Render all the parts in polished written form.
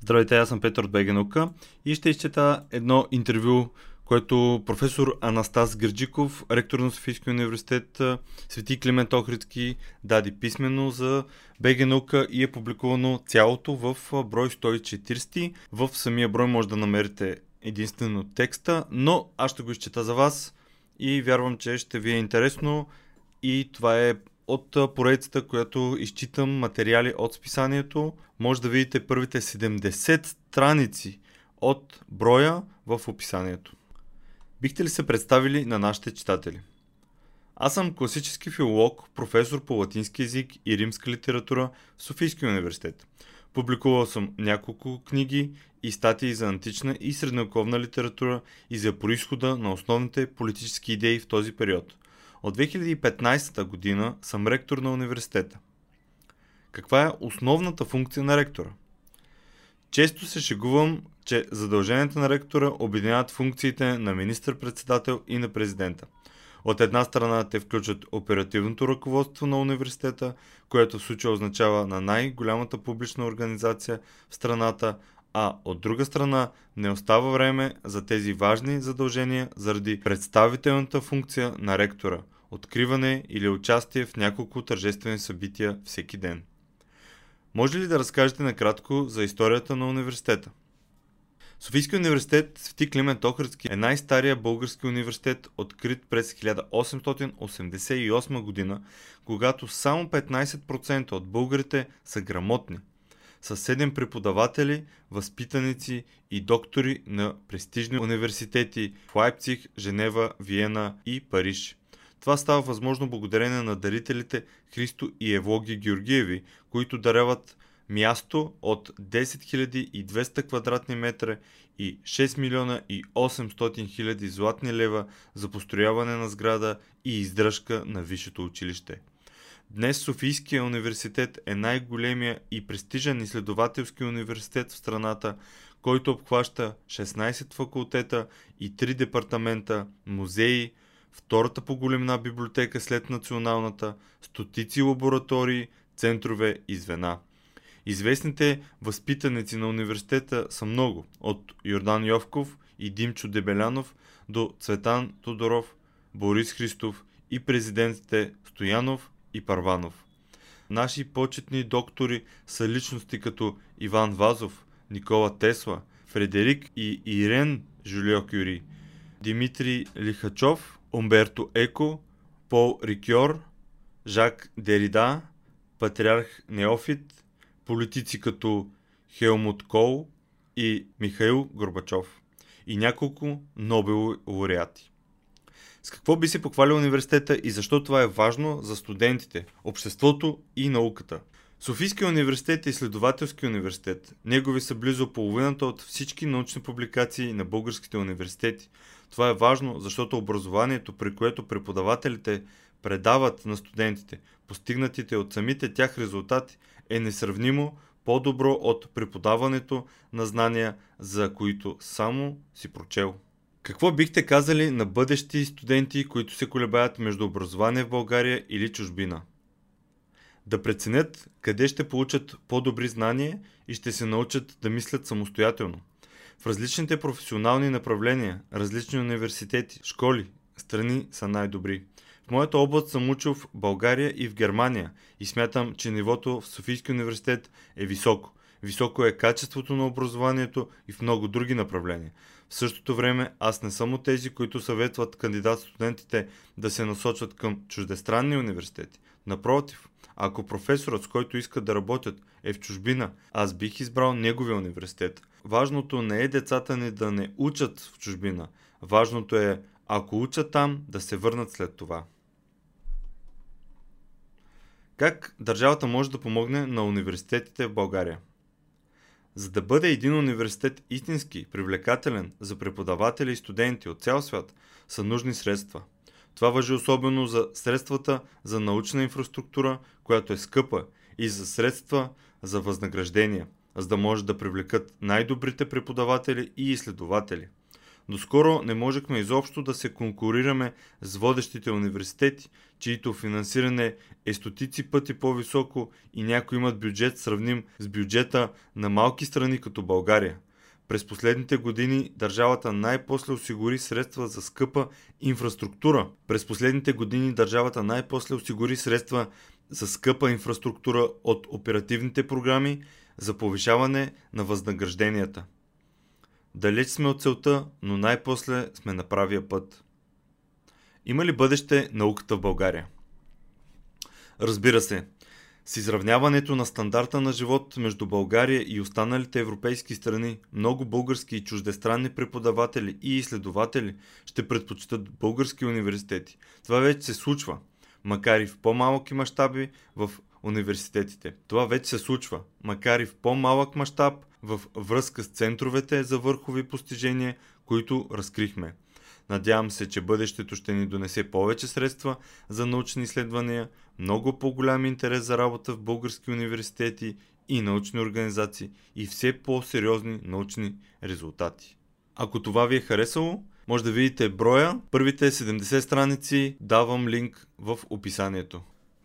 Здравейте, аз съм Петър от БГ Наука и ще изчета едно интервю, което професор Анастас Герджиков, ректор на Софийския университет Свети Климент Охридски, даде писменно за БГ Наука и е публикувано цялото в брой 140. В самия брой може да намерите единствено текста, но аз ще го изчета за вас и вярвам, че ще ви е интересно. И това е от поредицата, която изчитам материали от списанието. Може да видите първите 70 страници от броя в описанието. Бихте ли се представили на нашите читатели? Аз съм класически филолог, професор по латински език и римска литература в Софийския университет. Публикувал съм няколко книги и статии за антична и средновековна литература и за произхода на основните политически идеи в този период. От 2015 година съм ректор на университета. Каква е основната функция на ректора? Често се шегувам, че задълженията на ректора обединяват функциите на министър-председател и на президента. От една страна те включват оперативното ръководство на университета, което в случая означава на най-голямата публична организация в страната, а от друга страна не остава време за тези важни задължения заради представителната функция на ректора – откриване или участие в няколко тържествени събития всеки ден. Може ли да разкажете накратко за историята на университета? Софийския университет Свети Климент Охридски е най-стария български университет, открит през 1888 година, когато само 15% от българите са грамотни, с 7 преподаватели, възпитаници и доктори на престижни университети в Лайпциг, Женева, Виена и Париж. Това става възможно благодарение на дарителите Христо и Евлоги Георгиеви, които даряват място от 10 200 квадратни метра и 6 милиона и 800 хиляди златни лева за построяване на сграда и издръжка на висшето училище. Днес Софийския университет е най-големия и престижен изследователски университет в страната, който обхваща 16 факултета и 3 департамента, музеи, втората по големина библиотека след националната, стотици лаборатории, центрове и звена. Известните възпитаници на университета са много, от Йордан Йовков и Димчо Дебелянов до Цветан Тодоров, Борис Христов и президентите Стоянов и Първанов. Наши почетни доктори са личности като Иван Вазов, Никола Тесла, Фредерик и Ирен Жолио-Кюри, Дмитрий Лихачов, Умберто Еко, Пол Рикьор, Жак Дерида, Патриарх Неофит, политици като Хелмут Кол и Михаил Горбачов и няколко Нобелови лауреати. С какво би се похвалил университета и защо това е важно за студентите, обществото и науката? Софийския университет е изследователски университет. Негови са близо половината от всички научни публикации на българските университети. Това е важно, защото образованието, при което преподавателите предават на студентите постигнатите от самите тях резултати, е несравнимо по-добро от преподаването на знания, за които само си прочел. Какво бихте казали на бъдещи студенти, които се колебаят между образование в България или чужбина? Да преценят къде ще получат по-добри знания и ще се научат да мислят самостоятелно. В различните професионални направления, различни университети, школи, страни са най-добри. В моята област съм учил в България и в Германия и смятам, че нивото в Софийския университет е високо. Високо е качеството на образованието и в много други направления. В същото време аз не съм от тези, които съветват кандидат-студентите да се насочат към чуждестранни университети. Напротив, ако професорът, с който искат да работят, е в чужбина, аз бих избрал неговия университет. Важното не е децата ни да не учат в чужбина. Важното е, ако учат там, да се върнат след това. Как държавата може да помогне на университетите в България? За да бъде един университет истински, привлекателен за преподаватели и студенти от цял свят, са нужни средства. Това важи особено за средствата за научна инфраструктура, която е скъпа, и за средства за възнаграждения, за да може да привлекат най-добрите преподаватели и изследователи. Доскоро не можехме изобщо да се конкурираме с водещите университети, чието финансиране е стотици пъти по-високо и някои имат бюджет сравним с бюджета на малки страни като България. През последните години държавата най-после осигури средства за скъпа инфраструктура. От оперативните програми за повишаване на възнагражденията. Далеч сме от целта, но най-после сме на правия път. Има ли бъдеще науката в България? Разбира се, с изравняването на стандарта на живот между България и останалите европейски страни, много български и чуждестранни преподаватели и изследователи ще предпочитат български университети. Това вече се случва, макар и в по-малък мащаб в връзка с центровете за върхови постижения, които разкрихме. Надявам се, че бъдещето ще ни донесе повече средства за научни изследвания, много по-голям интерес за работа в български университети и научни организации и все по-сериозни научни резултати. Ако това ви е харесало, може да видите броя. Първите 70 страници давам линк в описанието.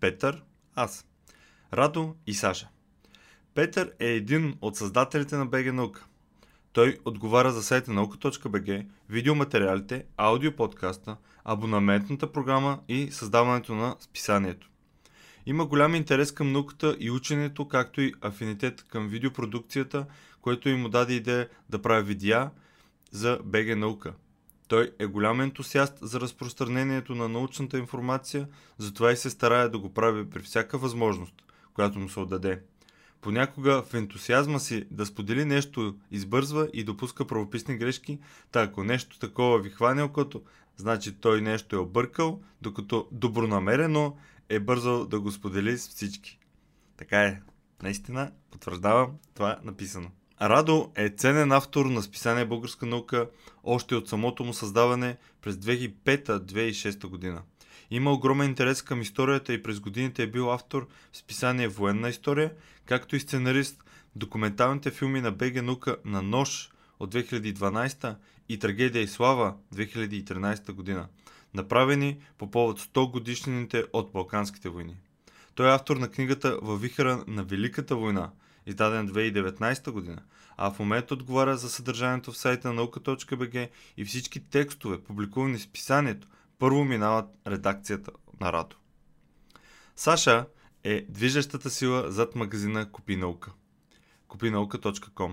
Петър, аз, Радо и Саша. Петър е един от създателите на БГ Наука. Той отговаря за сайта nauka.bg, видеоматериалите, аудиоподкаста, абонаментната програма и създаването на списанието. Има голям интерес към науката и ученето, както и афинитет към видеопродукцията, което им даде идея да прави видеа за БГ Наука. Той е голям ентусиаст за разпространението на научната информация, затова и се старае да го прави при всяка възможност, която му се отдаде. Понякога в ентусиазма си да сподели нещо избързва и допуска правописни грешки, та ако нещо такова ви хване окото, значи той нещо е объркал, докато добронамерено е бързал да го сподели с всички. Така е, наистина потвърждавам, това е написано. Радо е ценен автор на списание Българска наука още от самото му създаване през 2005-2006 година. Има огромен интерес към историята и през годините е бил автор в списание Военна история, както и сценарист в документалните филми на БГ Наука на НОЖ от 2012 и Трагедия и слава 2013 година, направени по повод 100 годишнините от Балканските войни. Той е автор на книгата Във вихъра на Великата война, издаден 2019 година, а в момента отговаря за съдържанието в сайта nauka.bg и всички текстове, публикувани в списанието, първо минават редакцията на Радо. Саша е движещата сила зад магазина Kupinauka.com.